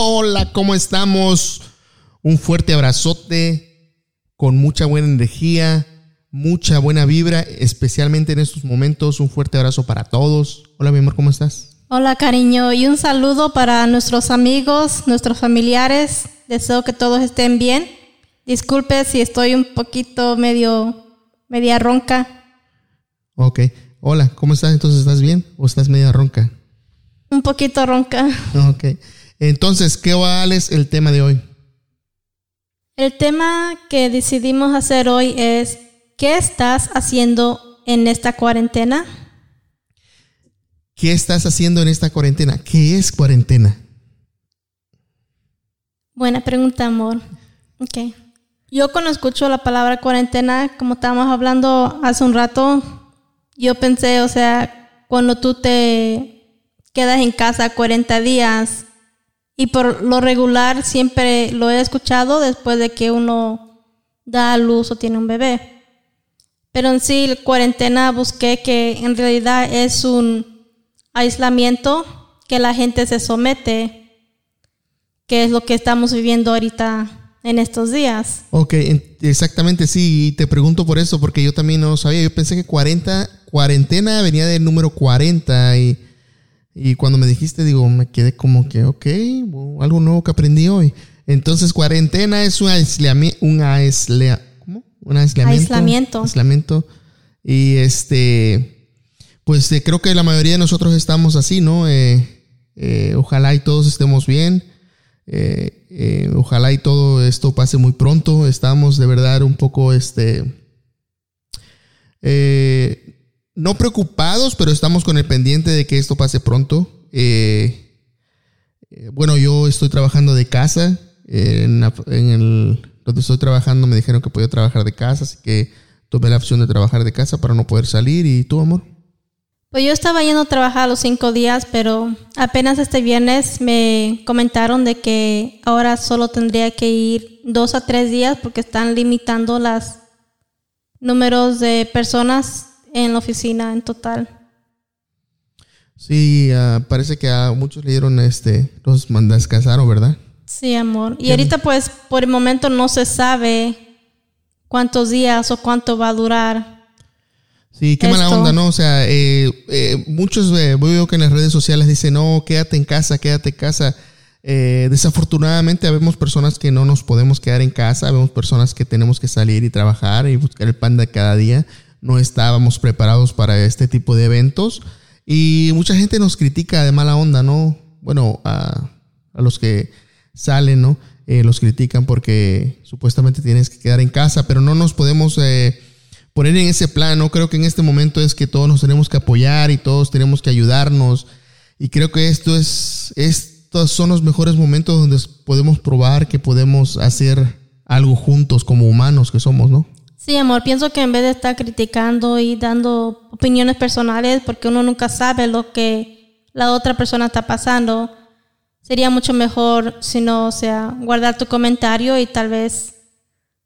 Hola, ¿cómo estamos? Un fuerte abrazote, con mucha buena energía, mucha buena vibra, especialmente en estos momentos. Un fuerte abrazo para todos. Hola, mi amor, ¿cómo estás? Hola, cariño, y un saludo para nuestros amigos, nuestros familiares. Deseo que todos estén bien. Disculpe si estoy un poquito media ronca. Ok. Hola, ¿cómo estás? Entonces, ¿estás bien o estás media ronca? Un poquito ronca. Ok. Entonces, ¿cuál es el tema de hoy? El tema que decidimos hacer hoy es ¿qué estás haciendo en esta cuarentena? ¿Qué estás haciendo en esta cuarentena? ¿Qué es cuarentena? Buena pregunta, amor. Okay. Yo cuando escucho la palabra cuarentena, como estábamos hablando hace un rato, yo pensé, o sea, cuando tú te quedas en casa 40 días... Y por lo regular siempre lo he escuchado después de que uno da a luz o tiene un bebé. Pero en sí, la cuarentena busqué que en realidad es un aislamiento que la gente se somete, que es lo que estamos viviendo ahorita en estos días. Ok, exactamente, sí. Y te pregunto por eso, porque yo también no sabía. Yo pensé que cuarentena venía del número 40 y cuando me dijiste, digo, me quedé como que, ok, algo nuevo que aprendí hoy. Entonces, cuarentena es un aislamiento. Y pues creo que la mayoría de nosotros estamos así, ¿no? Ojalá y todos estemos bien. Ojalá y todo esto pase muy pronto. Estamos de verdad un poco, no preocupados, pero estamos con el pendiente de que esto pase pronto. Bueno, yo estoy trabajando de casa. Donde estoy trabajando me dijeron que podía trabajar de casa, así que tomé la opción de trabajar de casa para no poder salir. ¿Y tú, amor? Pues yo estaba yendo a trabajar los 5 días, pero apenas este viernes me comentaron de que ahora solo tendría que ir 2 a 3 días porque están limitando los números de personas en la oficina en total. Sí, parece que a muchos le dieron los mandas casaron, ¿verdad? Sí, amor. Y ahorita pues por el momento no se sabe cuántos días o cuánto va a durar. Sí, qué esto. Mala onda, ¿no? O sea, muchos veo que en las redes sociales dicen, no, quédate en casa. Desafortunadamente vemos personas que no nos podemos quedar en casa, vemos personas que tenemos que salir y trabajar y buscar el pan de cada día. No estábamos preparados para este tipo de eventos y mucha gente nos critica de mala onda, ¿no? Bueno, a los que salen, ¿no? Los critican porque supuestamente tienes que quedar en casa, pero no nos podemos poner en ese plano. Creo que en este momento es que todos nos tenemos que apoyar y todos tenemos que ayudarnos y creo que estos son los mejores momentos donde podemos probar que podemos hacer algo juntos como humanos que somos, ¿no? Sí, amor, pienso que en vez de estar criticando y dando opiniones personales, porque uno nunca sabe lo que la otra persona está pasando, sería mucho mejor si no, o sea, guardar tu comentario y tal vez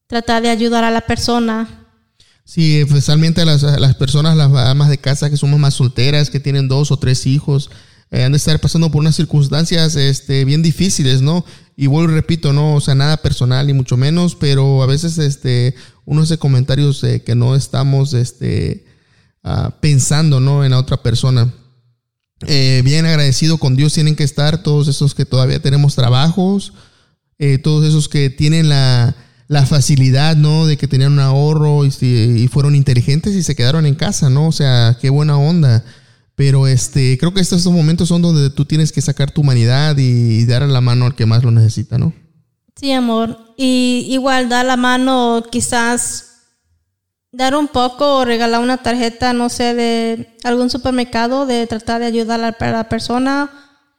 tratar de ayudar a la persona. Sí, especialmente las personas, las amas de casa que somos más solteras, que tienen 2 o 3 hijos, han de estar pasando por unas circunstancias bien difíciles, ¿no? Y vuelvo y repito, no, o sea, nada personal y mucho menos, pero a veces uno hace comentarios que no estamos pensando, ¿no? En la otra persona. Bien agradecido con Dios tienen que estar todos esos que todavía tenemos trabajos, todos esos que tienen la facilidad, ¿no? De que tenían un ahorro y fueron inteligentes y se quedaron en casa, ¿no? O sea, qué buena onda. Pero creo que estos momentos son donde tú tienes que sacar tu humanidad y dar la mano al que más lo necesita, ¿no? Sí, amor. Y igual dar la mano, quizás dar un poco o regalar una tarjeta, no sé, de algún supermercado, de tratar de ayudar a la persona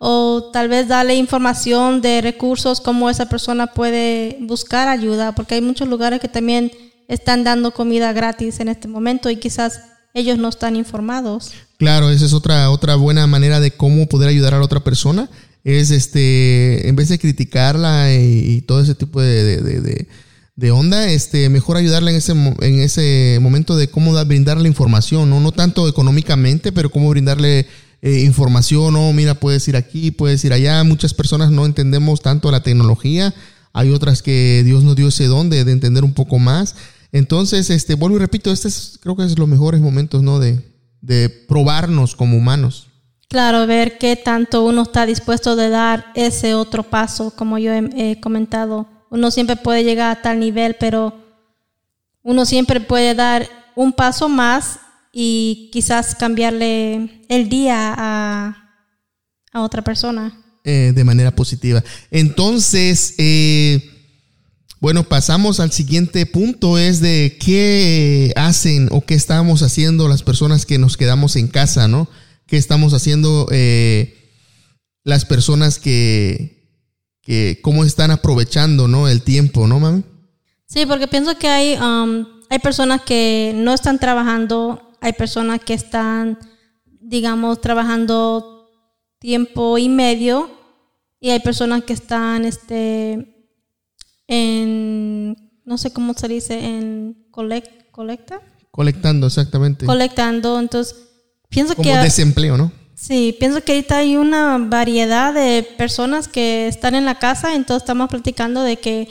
o tal vez darle información de recursos, cómo esa persona puede buscar ayuda, porque hay muchos lugares que también están dando comida gratis en este momento y quizás ellos no están informados. Claro, esa es otra buena manera de cómo poder ayudar a la otra persona, es en vez de criticarla y todo ese tipo de onda, mejor ayudarla en ese momento de cómo brindarle información, no tanto económicamente, pero cómo brindarle información, mira, puedes ir aquí, puedes ir allá. Muchas personas no entendemos tanto la tecnología, hay otras que Dios nos dio ese don de entender un poco más. Entonces, vuelvo y repito, creo que es los mejores momentos, ¿no? de probarnos como humanos. Claro, ver qué tanto uno está dispuesto de dar ese otro paso, como yo he comentado. Uno siempre puede llegar a tal nivel, pero uno siempre puede dar un paso más y quizás cambiarle el día a otra persona. De manera positiva. Entonces, bueno, pasamos al siguiente punto, es de qué hacen o qué estamos haciendo las personas que nos quedamos en casa, ¿no? ¿Qué estamos haciendo las personas que cómo están aprovechando, ¿no?, el tiempo, ¿no, mami? Sí, porque pienso que hay personas que no están trabajando, hay personas que están, digamos, trabajando tiempo y medio, y hay personas que están, en, no sé cómo se dice, en colectando, exactamente. Colectando, entonces, pienso como que... Como desempleo, ¿no? Sí, pienso que ahorita hay una variedad de personas que están en la casa, entonces estamos platicando de que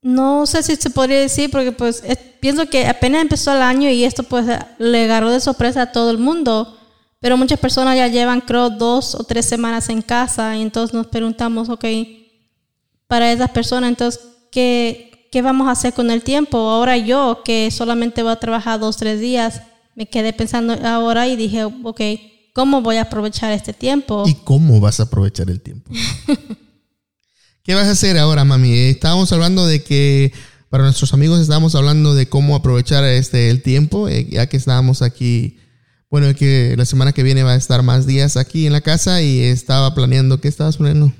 no sé si se podría decir, porque pues pienso que apenas empezó el año y esto pues le agarró de sorpresa a todo el mundo, pero muchas personas ya llevan creo 2 o 3 semanas en casa, y entonces nos preguntamos, okay, para esas personas, entonces ¿qué vamos a hacer con el tiempo? Ahora yo que solamente voy a trabajar 2 o 3 días, me quedé pensando ahora y dije, ok, ¿cómo voy a aprovechar este tiempo? ¿Y cómo vas a aprovechar el tiempo? ¿Qué vas a hacer ahora, mami? Estábamos hablando de que, para nuestros amigos, estábamos hablando de cómo aprovechar el tiempo, ya que estábamos aquí, bueno, que la semana que viene va a estar más días aquí en la casa y estaba planeando. ¿Qué estabas planeando?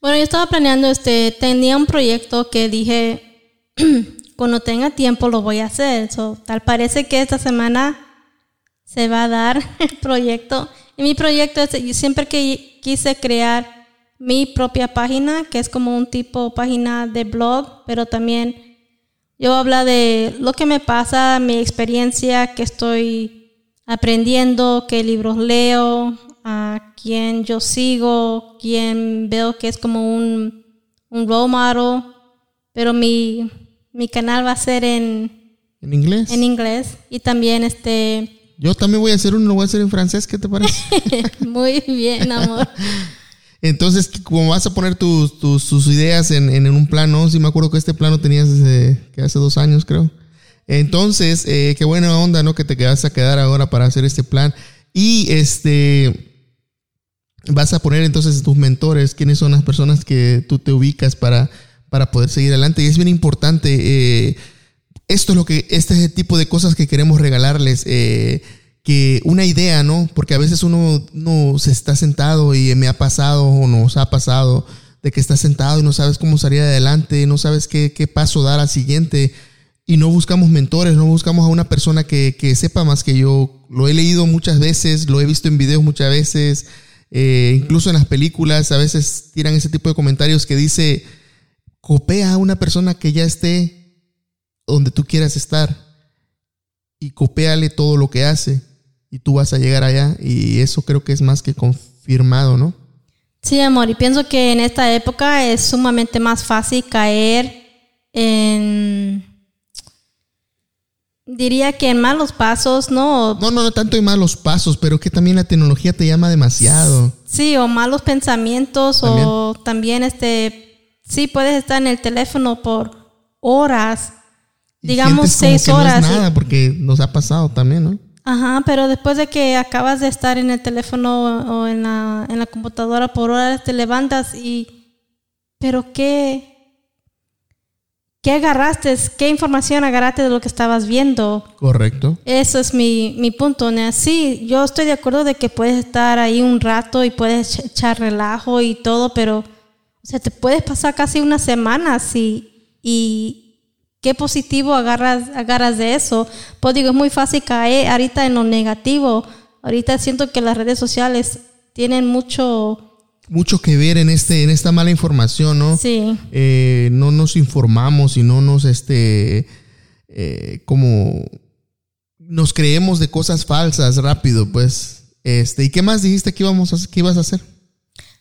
Bueno, yo estaba planeando, tenía un proyecto que dije, cuando tenga tiempo lo voy a hacer. So, tal parece que esta semana se va a dar el proyecto. Y mi proyecto es, yo siempre que quise crear mi propia página, que es como un tipo página de blog, pero también yo hablo de lo que me pasa, mi experiencia, que estoy aprendiendo, qué libros leo, a quién yo sigo, quién veo que es como un role model. Pero mi canal va a ser en inglés. En inglés. Y también yo también voy a hacer uno, lo voy a hacer en francés, ¿qué te parece? Muy bien, amor. Entonces, como vas a poner tus ideas en un plano, sí me acuerdo que este plano tenías que hace 2 años, creo. Entonces, qué buena onda, ¿no?, que te vas a quedar ahora para hacer este plan. Y vas a poner entonces tus mentores, quiénes son las personas que tú te ubicas para poder seguir adelante. Y es bien importante, esto es lo que, este es el tipo de cosas que queremos regalarles, que una idea, ¿no? Porque a veces uno se está sentado, y me ha pasado o nos ha pasado, de que estás sentado y no sabes cómo salir adelante, no sabes qué paso dar al siguiente, y no buscamos mentores, no buscamos a una persona que sepa más que yo. Lo he leído muchas veces, lo he visto en videos muchas veces, incluso en las películas a veces tiran ese tipo de comentarios que dice, copia a una persona que ya esté donde tú quieras estar y copéale todo lo que hace y tú vas a llegar allá, y eso creo que es más que confirmado, ¿no? Sí, amor, y pienso que en esta época es sumamente más fácil caer en, diría que en malos pasos, ¿no? No tanto en malos pasos, pero que también la tecnología te llama demasiado. Sí, o malos pensamientos también. O también sí puedes estar en el teléfono por horas, digamos 6 horas. No es nada, porque nos ha pasado también, ¿no? Ajá, pero después de que acabas de estar en el teléfono o en la computadora por horas, te levantas y... ¿Pero qué? ¿Qué agarraste? ¿Qué información agarraste de lo que estabas viendo? Correcto. Eso es mi punto. Sí, yo estoy de acuerdo de que puedes estar ahí un rato y puedes echar relajo y todo, pero o sea, te puedes pasar casi una semana así. ¿Y qué positivo agarras de eso? Pues digo, es muy fácil caer ahorita en lo negativo. Ahorita siento que las redes sociales tienen mucho que ver en esta mala información, ¿no? Sí. No nos informamos y no nos como nos creemos de cosas falsas rápido, pues. ¿Y qué más dijiste que ibas a hacer?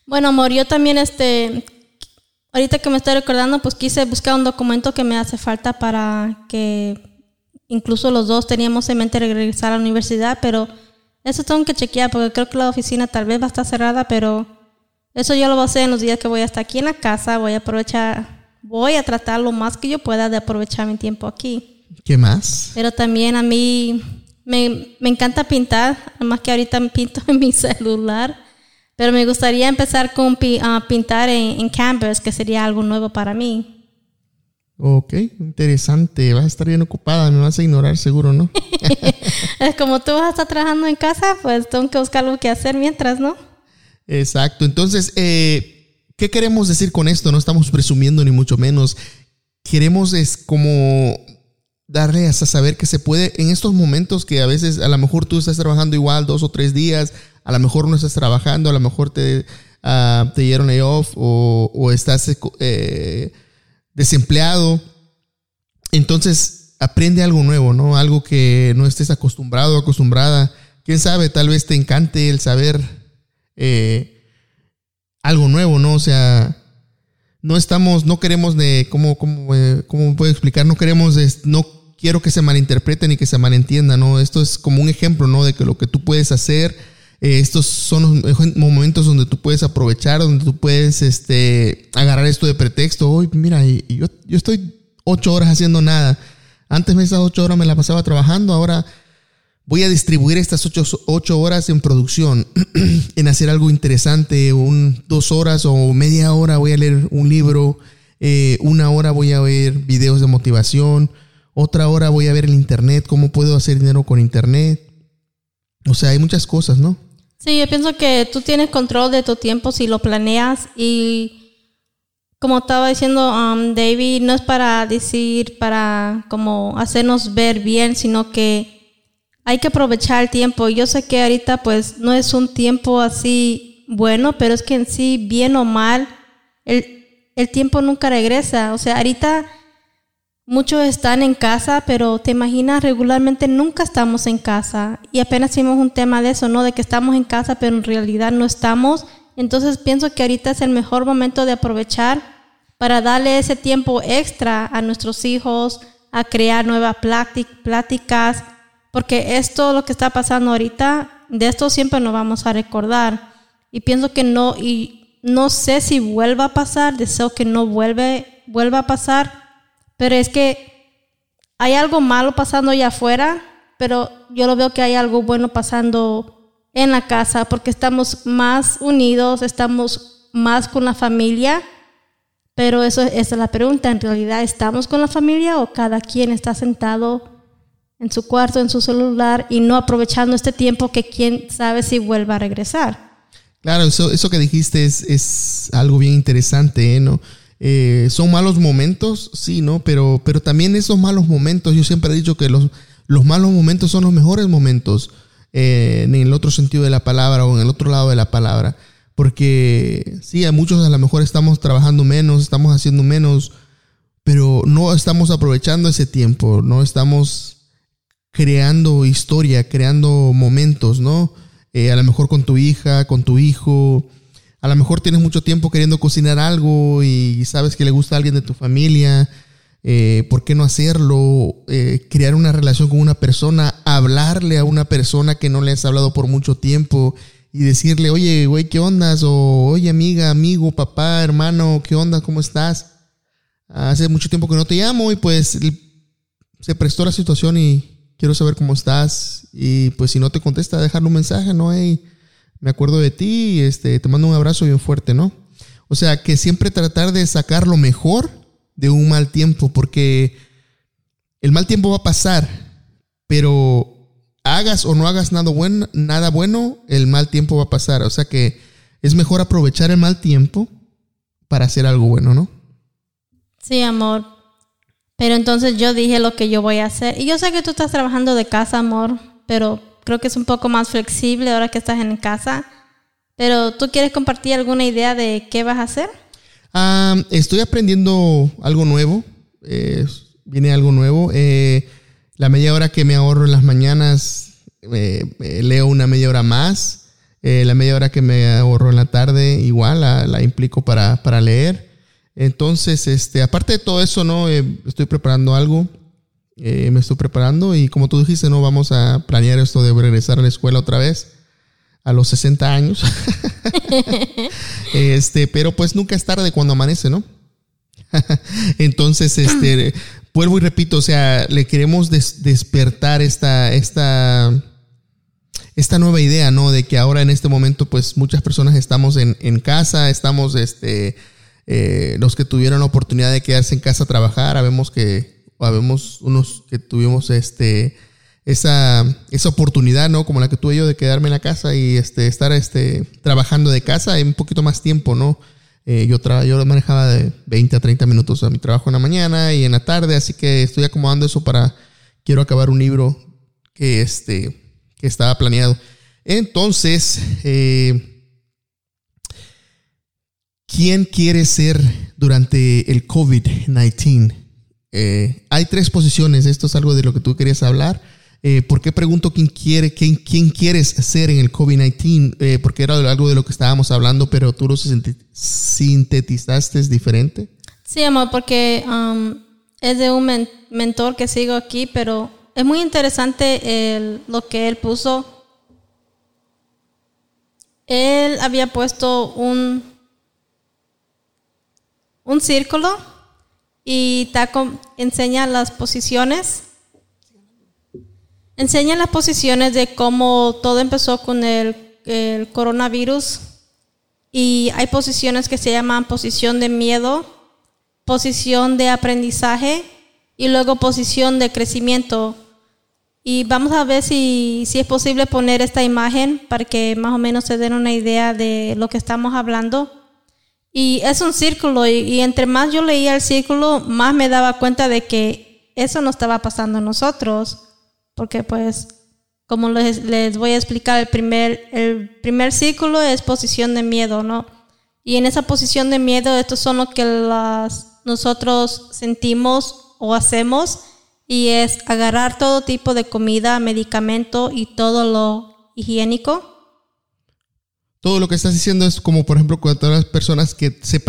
Bueno, amor, yo también ahorita que me estoy recordando, pues quise buscar un documento que me hace falta para que incluso los dos teníamos en mente regresar a la universidad, pero eso tengo que chequear porque creo que la oficina tal vez va a estar cerrada, pero eso yo lo voy a hacer en los días que voy a estar aquí en la casa. Voy a tratar lo más que yo pueda de aprovechar mi tiempo aquí. ¿Qué más? Pero también a mí me encanta pintar, además que ahorita pinto en mi celular. Pero me gustaría empezar con pintar en Canvas, que sería algo nuevo para mí. Ok, interesante. Vas a estar bien ocupada, me vas a ignorar seguro, ¿no? Como tú vas a estar trabajando en casa, pues tengo que buscar algo que hacer mientras, ¿no? Exacto. Entonces, ¿qué queremos decir con esto? No estamos presumiendo ni mucho menos. Queremos es como darle hasta saber que se puede en estos momentos que a veces a lo mejor tú estás trabajando igual 2 o 3 días, a lo mejor no estás trabajando, a lo mejor te dieron layoff o estás desempleado. Entonces, aprende algo nuevo, ¿no? Algo que no estés acostumbrado o acostumbrada. Quién sabe, tal vez te encante el saber algo nuevo, ¿no? O sea, no queremos ¿cómo puedo explicar? No quiero que se malinterprete ni que se malentienda, ¿no? Esto es como un ejemplo, ¿no? De que lo que tú puedes hacer, estos son los momentos donde tú puedes aprovechar, donde tú puedes agarrar esto de pretexto. Hoy, mira, yo estoy 8 horas haciendo nada. Antes esas 8 horas me las pasaba trabajando, ahora voy a distribuir estas 8 horas en producción, en hacer algo interesante, 2 horas o media hora voy a leer un libro, 1 hora voy a ver videos de motivación, otra hora voy a ver el internet, cómo puedo hacer dinero con internet. O sea, hay muchas cosas, ¿no? Sí, yo pienso que tú tienes control de tu tiempo si lo planeas y como estaba diciendo David, no es para como hacernos ver bien, sino que hay que aprovechar el tiempo. Yo sé que ahorita pues no es un tiempo así bueno, pero es que en sí, bien o mal, el tiempo nunca regresa. O sea, ahorita muchos están en casa, pero te imaginas, regularmente nunca estamos en casa. Y apenas hicimos un tema de eso, ¿no? De que estamos en casa, pero en realidad no estamos. Entonces pienso que ahorita es el mejor momento de aprovechar para darle ese tiempo extra a nuestros hijos, a crear nuevas pláticas, porque esto, lo que está pasando ahorita, de esto siempre nos vamos a recordar. Y pienso que no, y no sé si vuelva a pasar, deseo que no vuelva a pasar, pero es que hay algo malo pasando allá afuera, pero yo lo veo que hay algo bueno pasando en la casa, porque estamos más unidos, estamos más con la familia, pero esa es la pregunta, en realidad, ¿estamos con la familia o cada quien está sentado en su cuarto, en su celular y no aprovechando este tiempo que quién sabe si vuelva a regresar? Claro, eso que dijiste es algo bien interesante, ¿no? Son malos momentos, sí, ¿no? Pero también esos malos momentos, yo siempre he dicho que los malos momentos son los mejores momentos, en el otro sentido de la palabra o en el otro lado de la palabra. Porque sí, a muchos a lo mejor estamos trabajando menos, estamos haciendo menos, pero no estamos aprovechando ese tiempo, no estamos creando historia, creando momentos, ¿no? A lo mejor con tu hija, con tu hijo. A lo mejor tienes mucho tiempo queriendo cocinar algo y sabes que le gusta a alguien de tu familia. ¿Por qué no hacerlo? Crear una relación con una persona, hablarle a una persona que no le has hablado por mucho tiempo y decirle, oye, güey, ¿qué ondas? O, oye, amiga, amigo, papá, hermano, ¿qué onda? ¿Cómo estás? Hace mucho tiempo que no te llamo y pues se prestó la situación y quiero saber cómo estás y pues si no te contesta, dejarle un mensaje, ¿no? Hey, me acuerdo de ti, te mando un abrazo bien fuerte, ¿no? O sea, que siempre tratar de sacar lo mejor de un mal tiempo, porque el mal tiempo va a pasar, pero hagas o no hagas nada bueno, el mal tiempo va a pasar. O sea que es mejor aprovechar el mal tiempo para hacer algo bueno, ¿no? Sí, amor. Pero entonces yo dije lo que yo voy a hacer. Y yo sé que tú estás trabajando de casa, amor, pero creo que es un poco más flexible ahora que estás en casa. Pero ¿tú quieres compartir alguna idea de qué vas a hacer? Estoy aprendiendo algo nuevo. Viene algo nuevo. La media hora que me ahorro en las mañanas, leo una media hora más. La media hora que me ahorro en la tarde, igual la implico para leer. Entonces, aparte de todo eso, ¿no? Estoy preparando algo. Me estoy preparando y, como tú dijiste, ¿no? Vamos a planear esto de regresar a la escuela otra vez a los 60 años. Pero pues nunca es tarde cuando amanece, ¿no? Entonces, vuelvo y repito, o sea, le queremos despertar esta nueva idea, ¿no? De que ahora en este momento, pues muchas personas estamos en casa, estamos, los que tuvieron la oportunidad de quedarse en casa a trabajar, habemos unos que tuvimos, esa oportunidad, ¿no? Como la que tuve yo de quedarme en la casa y estar trabajando de casa en un poquito más tiempo, ¿no? Yo manejaba de 20 a 30 minutos a mi trabajo en la mañana y en la tarde, así que estoy acomodando eso quiero acabar un libro que estaba planeado. Entonces, ¿quién quiere ser durante el COVID-19? Hay tres posiciones. Esto es algo de lo que tú querías hablar. ¿Por qué pregunto quién quieres ser en el COVID-19? Porque era algo de lo que estábamos hablando, pero tú lo sintetizaste diferente. Sí, amor, porque es de un mentor que sigo aquí, pero es muy interesante lo que él puso. Él había puesto un círculo y enseña las posiciones de cómo todo empezó con el coronavirus, y hay posiciones que se llaman posición de miedo, posición de aprendizaje y luego posición de crecimiento. Y vamos a ver si es posible poner esta imagen para que más o menos se den una idea de lo que estamos hablando. Y es un círculo, y entre más yo leía el círculo, más me daba cuenta de que eso no estaba pasando a nosotros. Porque pues, como les voy a explicar, el primer círculo es posición de miedo, ¿no? Y en esa posición de miedo, estos son los que nosotros sentimos o hacemos, y es agarrar todo tipo de comida, medicamento y todo lo higiénico. Todo lo que estás diciendo es como, por ejemplo, cuando todas las personas que se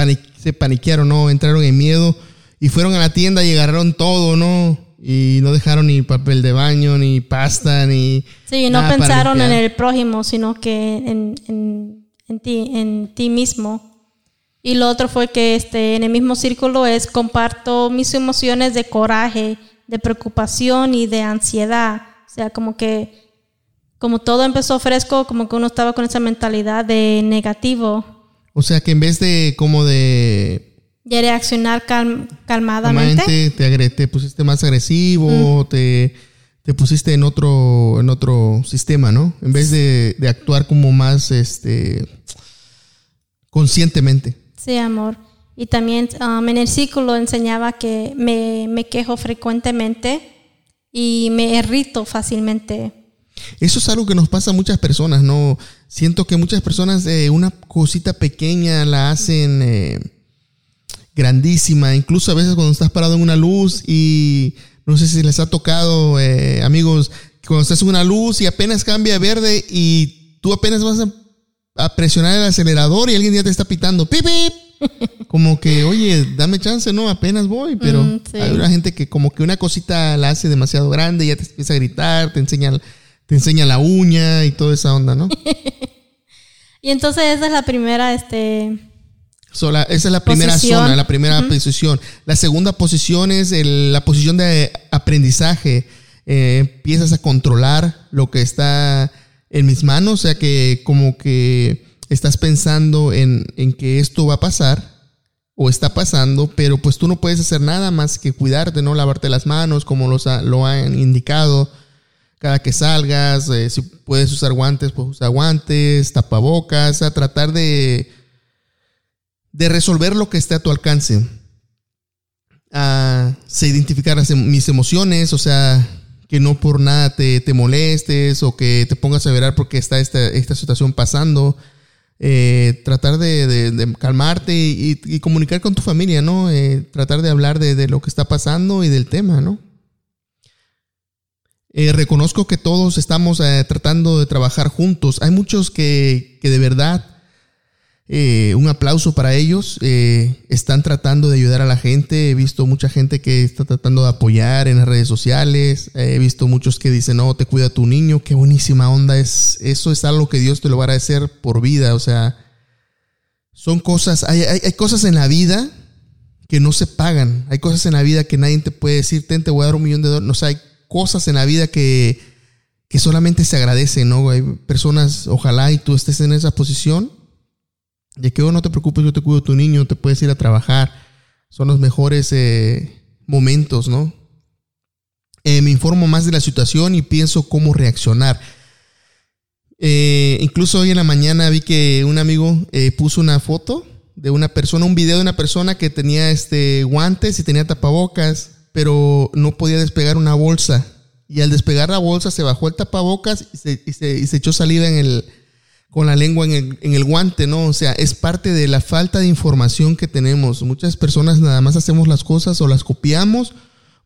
paniquearon, ¿no? Entraron en miedo y fueron a la tienda y agarraron todo, ¿no? Y no dejaron ni papel de baño, ni pasta, ni... Sí, no nada pensaron en el prójimo, sino que en ti mismo. Y lo otro fue que en el mismo círculo es comparto mis emociones de coraje, de preocupación y de ansiedad. O sea, como que... Como todo empezó fresco, como que uno estaba con esa mentalidad de negativo. O sea, que en vez de de reaccionar calmadamente, te pusiste más agresivo, te pusiste en otro sistema, ¿no? En vez de actuar como más conscientemente. Sí, amor. Y también en el círculo enseñaba que me quejo frecuentemente y me irrito fácilmente. Eso es algo que nos pasa a muchas personas, ¿no? Siento que muchas personas una cosita pequeña la hacen grandísima. Incluso a veces cuando estás parado en una luz, y no sé si les ha tocado, amigos, cuando estás en una luz y apenas cambia verde y tú apenas vas a presionar el acelerador y alguien ya te está pitando ¡pip, pip! Como que, oye, dame chance, ¿no? Apenas voy, pero sí. Hay una gente que como que una cosita la hace demasiado grande y ya te empieza a gritar, te enseña la uña y toda esa onda, ¿no? Y entonces esa es la primera, esa es la primera posición. La primera posición. La segunda posición es la posición de aprendizaje. Empiezas a controlar lo que está en mis manos, o sea que como que estás pensando en que esto va a pasar o está pasando, pero pues tú no puedes hacer nada más que cuidarte, ¿no? Lavarte las manos como lo han indicado. Cada que salgas, si puedes usar guantes, pues usa guantes, tapabocas, a tratar de resolver lo que esté a tu alcance. Se identificar mis emociones, o sea, que no por nada te molestes o que te pongas a llorar porque está esta situación pasando. Tratar de calmarte y comunicar con tu familia, ¿no? Tratar de hablar de lo que está pasando y del tema, ¿no? Reconozco que todos estamos tratando de trabajar juntos. Hay muchos que de verdad, un aplauso para ellos, están tratando de ayudar a la gente. He visto mucha gente que está tratando de apoyar en las redes sociales. He visto muchos que dicen, no, te cuida tu niño. Qué buenísima onda. Eso es algo que Dios te lo va a agradecer por vida. O sea, son cosas, hay cosas en la vida que no se pagan. Hay cosas en la vida que nadie te puede decir, te voy a dar $1,000,000. O sea, hay cosas en la vida que solamente se agradecen, ¿no? Hay personas, ojalá y tú estés en esa posición, de que no te preocupes, yo te cuido tu niño, te puedes ir a trabajar. Son los mejores momentos, ¿no? Me informo más de la situación y pienso cómo reaccionar. Incluso hoy en la mañana vi que un amigo puso una foto de una persona, un video de una persona que tenía guantes y tenía tapabocas, pero no podía despegar una bolsa, y al despegar la bolsa se bajó el tapabocas y se echó saliva con la lengua en el guante, ¿no? O sea, es parte de la falta de información que tenemos. Muchas personas nada más hacemos las cosas o las copiamos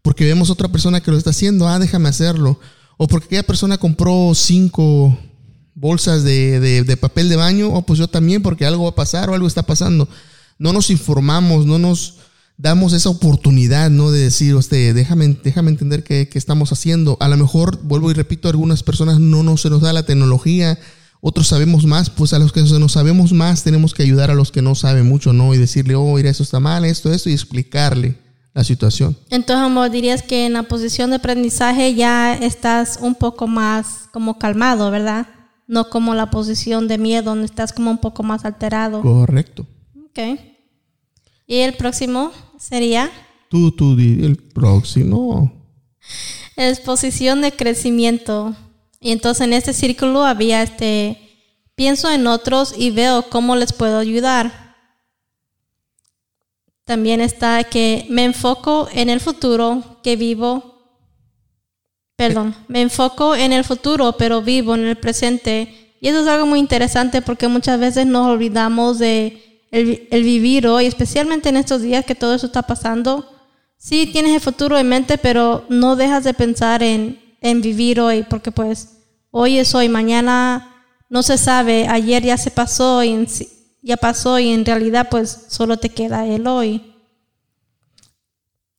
porque vemos a otra persona que lo está haciendo, déjame hacerlo, o porque aquella persona compró 5 bolsas de papel de baño, pues yo también, porque algo va a pasar o algo está pasando. No nos informamos, no nos damos esa oportunidad, ¿no? De decir, déjame entender qué estamos haciendo. A lo mejor, vuelvo y repito, algunas personas no se nos da la tecnología, otros sabemos más, pues a los que no sabemos más tenemos que ayudar a los que no saben mucho, ¿no? Y decirle, mira, eso está mal, esto, y explicarle la situación. Entonces, amor, dirías que en la posición de aprendizaje ya estás un poco más como calmado, ¿verdad? No como la posición de miedo, donde estás como un poco más alterado. Correcto. Ok. ¿Y el próximo sería? Tú, el próximo. Exposición de crecimiento. Y entonces en este círculo había pienso en otros y veo cómo les puedo ayudar. También está que me enfoco en el futuro, pero vivo en el presente. Y eso es algo muy interesante porque muchas veces nos olvidamos de el vivir hoy, especialmente en estos días que todo eso está pasando. Sí tienes el futuro en mente, pero no dejas de pensar en vivir hoy, porque pues hoy es hoy, mañana no se sabe, ayer ya se pasó y en realidad pues solo te queda el hoy.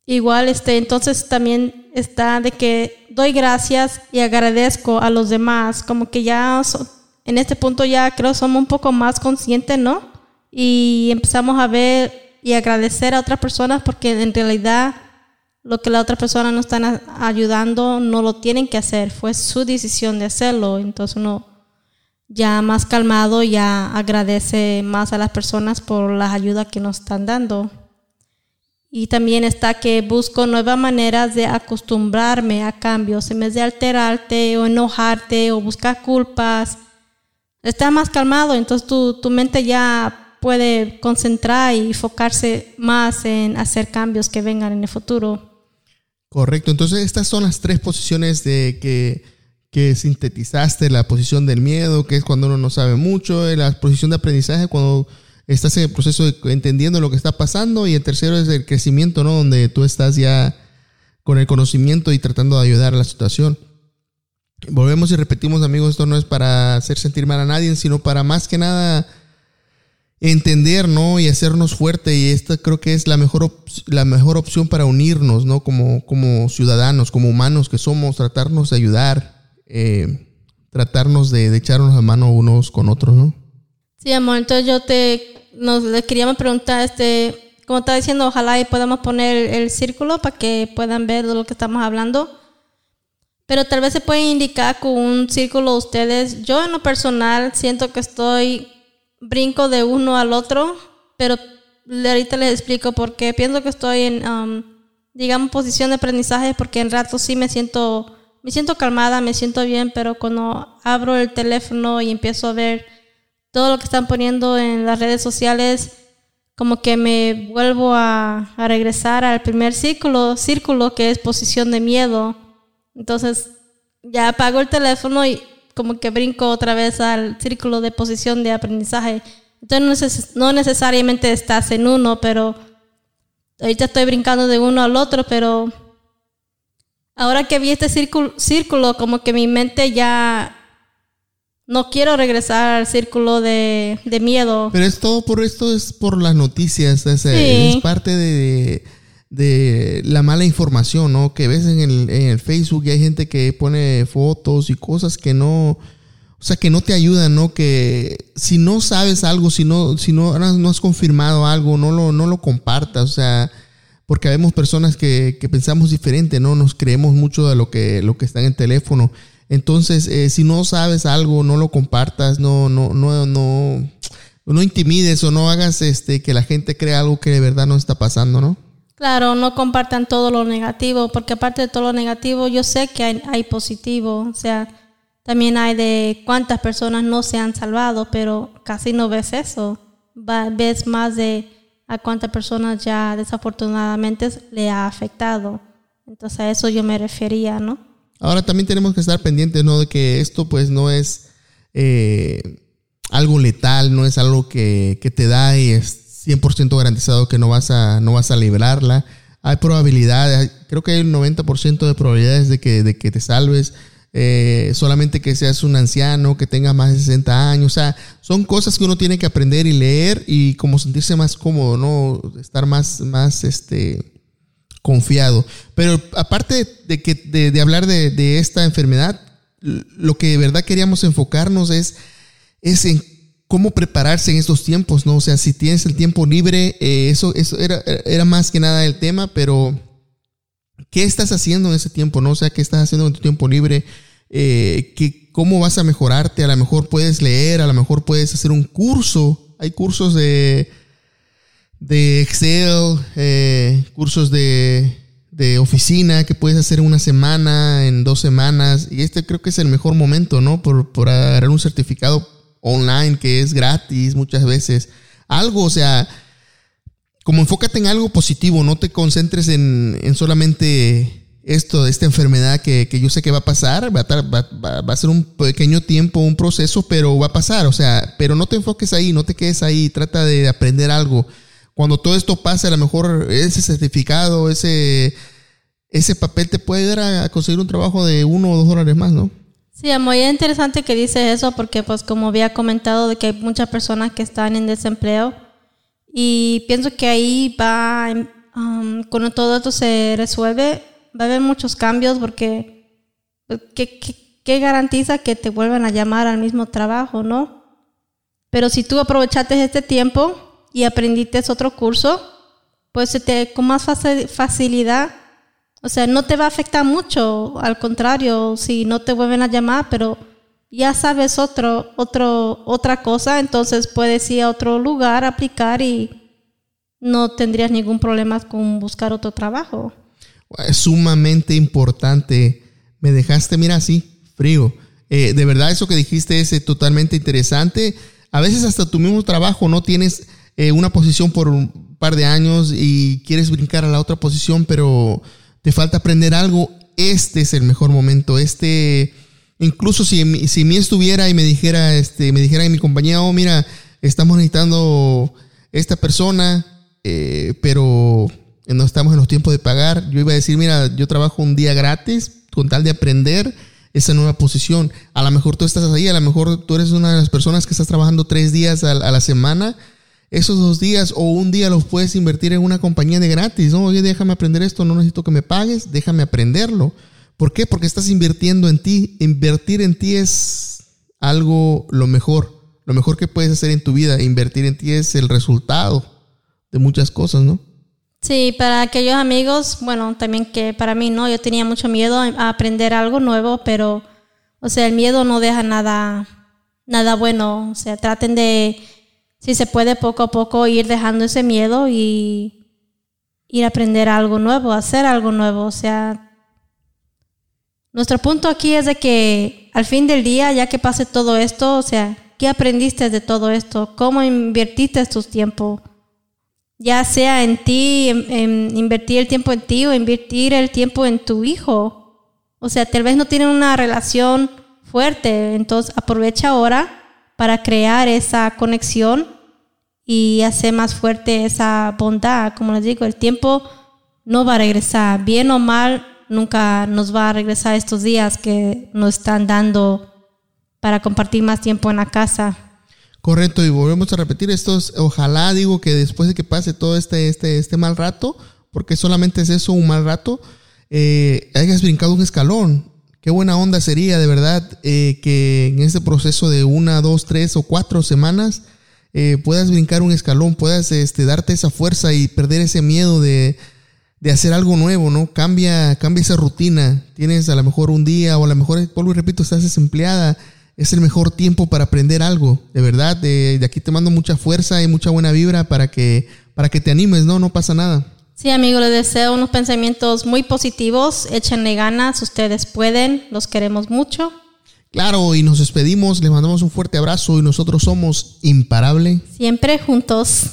Igual entonces también está de que doy gracias y agradezco a los demás, como que ya en este punto ya creo somos un poco más conscientes, ¿no? Y empezamos a ver y agradecer a otras personas porque en realidad lo que la otra persona nos están ayudando no lo tienen que hacer, fue su decisión de hacerlo. Entonces uno ya más calmado ya agradece más a las personas por las ayudas que nos están dando. Y también está que busco nuevas maneras de acostumbrarme a cambios en vez de alterarte o enojarte o buscar culpas. Estás más calmado, entonces tu mente ya puede concentrar y enfocarse más en hacer cambios que vengan en el futuro. Correcto, entonces estas son las 3 posiciones que sintetizaste: la posición del miedo, que es cuando uno no sabe mucho; la posición de aprendizaje, cuando estás en el proceso de entendiendo lo que está pasando; y el tercero es el crecimiento, ¿no? Donde tú estás ya con el conocimiento y tratando de ayudar a la situación. Volvemos y repetimos, amigos, esto no es para hacer sentir mal a nadie, sino para más que nada entender, ¿no? Y hacernos fuerte, y esta creo que es la mejor opción para unirnos, ¿no? Como ciudadanos, como humanos que somos, tratarnos de ayudar, tratarnos de echarnos la mano unos con otros, ¿no? Sí, amor, entonces les queríamos preguntar, como estaba diciendo, ojalá y podamos poner el círculo para que puedan ver de lo que estamos hablando. Pero tal vez se puede indicar con un círculo ustedes. Yo en lo personal siento que brinco de uno al otro, pero ahorita les explico por qué pienso que estoy en, digamos, posición de aprendizaje, porque en rato sí me siento calmada, me siento bien, pero cuando abro el teléfono y empiezo a ver todo lo que están poniendo en las redes sociales, como que me vuelvo a regresar al primer círculo que es posición de miedo. Entonces ya apago el teléfono y como que brinco otra vez al círculo de posición de aprendizaje. Entonces no necesariamente estás en uno, pero ahorita estoy brincando de uno al otro, pero ahora que vi este círculo, como que mi mente ya... No quiero regresar al círculo de miedo. Pero es todo por esto, es por las noticias. Es parte de la mala información, ¿no? Que ves en el Facebook y hay gente que pone fotos y cosas que no... O sea, que no te ayudan, ¿no? Que si no sabes algo, si no has confirmado algo, no lo compartas. O sea, porque vemos personas que pensamos diferente, ¿no? Nos creemos mucho de lo que está en el teléfono. Entonces, si no sabes algo, no lo compartas, no intimides o no hagas que la gente crea algo que de verdad no está pasando, ¿no? Claro, no compartan todo lo negativo, porque aparte de todo lo negativo, yo sé que hay positivo, o sea, también hay de cuántas personas no se han salvado, pero casi no ves eso, ves más de a cuántas personas ya desafortunadamente le ha afectado. Entonces a eso yo me refería, ¿no? Ahora también tenemos que estar pendientes, ¿no? De que esto pues no es algo letal, no es algo que te da y es 100% garantizado que no vas a librarla. Hay probabilidades, creo que hay un 90% de probabilidades de que te salves, solamente que seas un anciano, que tenga más de 60 años. O sea, son cosas que uno tiene que aprender y leer y como sentirse más cómodo, ¿no? Estar más confiado. Pero aparte de hablar de esta enfermedad, lo que de verdad queríamos enfocarnos es en cómo prepararse en estos tiempos, ¿no? O sea, si tienes el tiempo libre, eso era más que nada el tema, pero ¿qué estás haciendo en ese tiempo, no? O sea, ¿qué estás haciendo en tu tiempo libre? ¿Cómo vas a mejorarte? A lo mejor puedes leer, a lo mejor puedes hacer un curso. Hay cursos de Excel, cursos de oficina que puedes hacer en una semana, en 2 semanas, y creo que es el mejor momento, ¿no? Por agarrar un certificado online que es gratis muchas veces. Algo, o sea, como enfócate en algo positivo, no te concentres en solamente esta enfermedad que yo sé que va a pasar, va a ser un pequeño tiempo, un proceso, pero va a pasar, o sea, pero no te enfoques ahí, no te quedes ahí, trata de aprender algo. Cuando todo esto pase, a lo mejor ese certificado, ese papel te puede ayudar a conseguir un trabajo de $1 o $2 más, ¿no? Sí, es muy interesante que dices eso porque, pues, como había comentado, de que hay muchas personas que están en desempleo y pienso que ahí va, cuando todo esto se resuelve, va a haber muchos cambios porque ¿qué garantiza que te vuelvan a llamar al mismo trabajo, no? Pero si tú aprovechaste este tiempo y aprendiste otro curso, pues con más facilidad, o sea, no te va a afectar mucho, al contrario, si no te vuelven a llamar, pero ya sabes otra cosa, entonces puedes ir a otro lugar, aplicar y no tendrías ningún problema con buscar otro trabajo. Es sumamente importante. Me dejaste, mira, así, frío. De verdad, eso que dijiste es totalmente interesante. A veces hasta tu mismo trabajo no tienes... una posición por un par de años y quieres brincar a la otra posición, pero te falta aprender algo. Este es el mejor momento. Incluso si mí estuviera y me dijera en mi compañía, oh, mira, estamos necesitando esta persona, pero no estamos en los tiempos de pagar. Yo iba a decir, mira, yo trabajo un día gratis con tal de aprender esa nueva posición. A lo mejor tú estás ahí, a lo mejor tú eres una de las personas que estás trabajando 3 días a la semana. Esos 2 días o un día los puedes invertir en una compañía de gratis, ¿no? Oye, déjame aprender esto, no necesito que me pagues, déjame aprenderlo. ¿Por qué? Porque estás invirtiendo en ti. Invertir en ti es algo lo mejor que puedes hacer en tu vida. Invertir en ti es el resultado de muchas cosas, ¿no? Sí, para aquellos amigos, bueno, también que para mí, ¿no? Yo tenía mucho miedo a aprender algo nuevo, pero, o sea, el miedo no deja nada bueno. O sea, traten de si se puede poco a poco ir dejando ese miedo y ir a aprender algo nuevo, hacer algo nuevo. O sea, nuestro punto aquí es de que al fin del día, ya que pase todo esto, o sea, ¿qué aprendiste de todo esto? ¿Cómo invertiste tus tiempos? Ya sea en ti, en invertir el tiempo en ti o invertir el tiempo en tu hijo. O sea, tal vez no tienen una relación fuerte, entonces aprovecha ahora para crear esa conexión y hacer más fuerte esa bondad. Como les digo, el tiempo no va a regresar, bien o mal, nunca nos va a regresar estos días que nos están dando para compartir más tiempo en la casa. Correcto, y volvemos a repetir estos. Ojalá, digo, que después de que pase todo este mal rato, porque solamente es eso, un mal rato, hayas brincado un escalón. Qué buena onda sería, de verdad, que en este proceso de 1, 2, 3 o 4 semanas puedas brincar un escalón, puedas darte esa fuerza y perder ese miedo de hacer algo nuevo, ¿no? Cambia esa rutina. Tienes a lo mejor un día, o a lo mejor, vuelvo y repito, estás desempleada. Es el mejor tiempo para aprender algo, de verdad. De aquí te mando mucha fuerza y mucha buena vibra para que te animes, ¿no? No pasa nada. Sí, amigo, les deseo unos pensamientos muy positivos. Échenle ganas, ustedes pueden, los queremos mucho. Claro, y nos despedimos, les mandamos un fuerte abrazo y nosotros somos Imparable. Siempre juntos.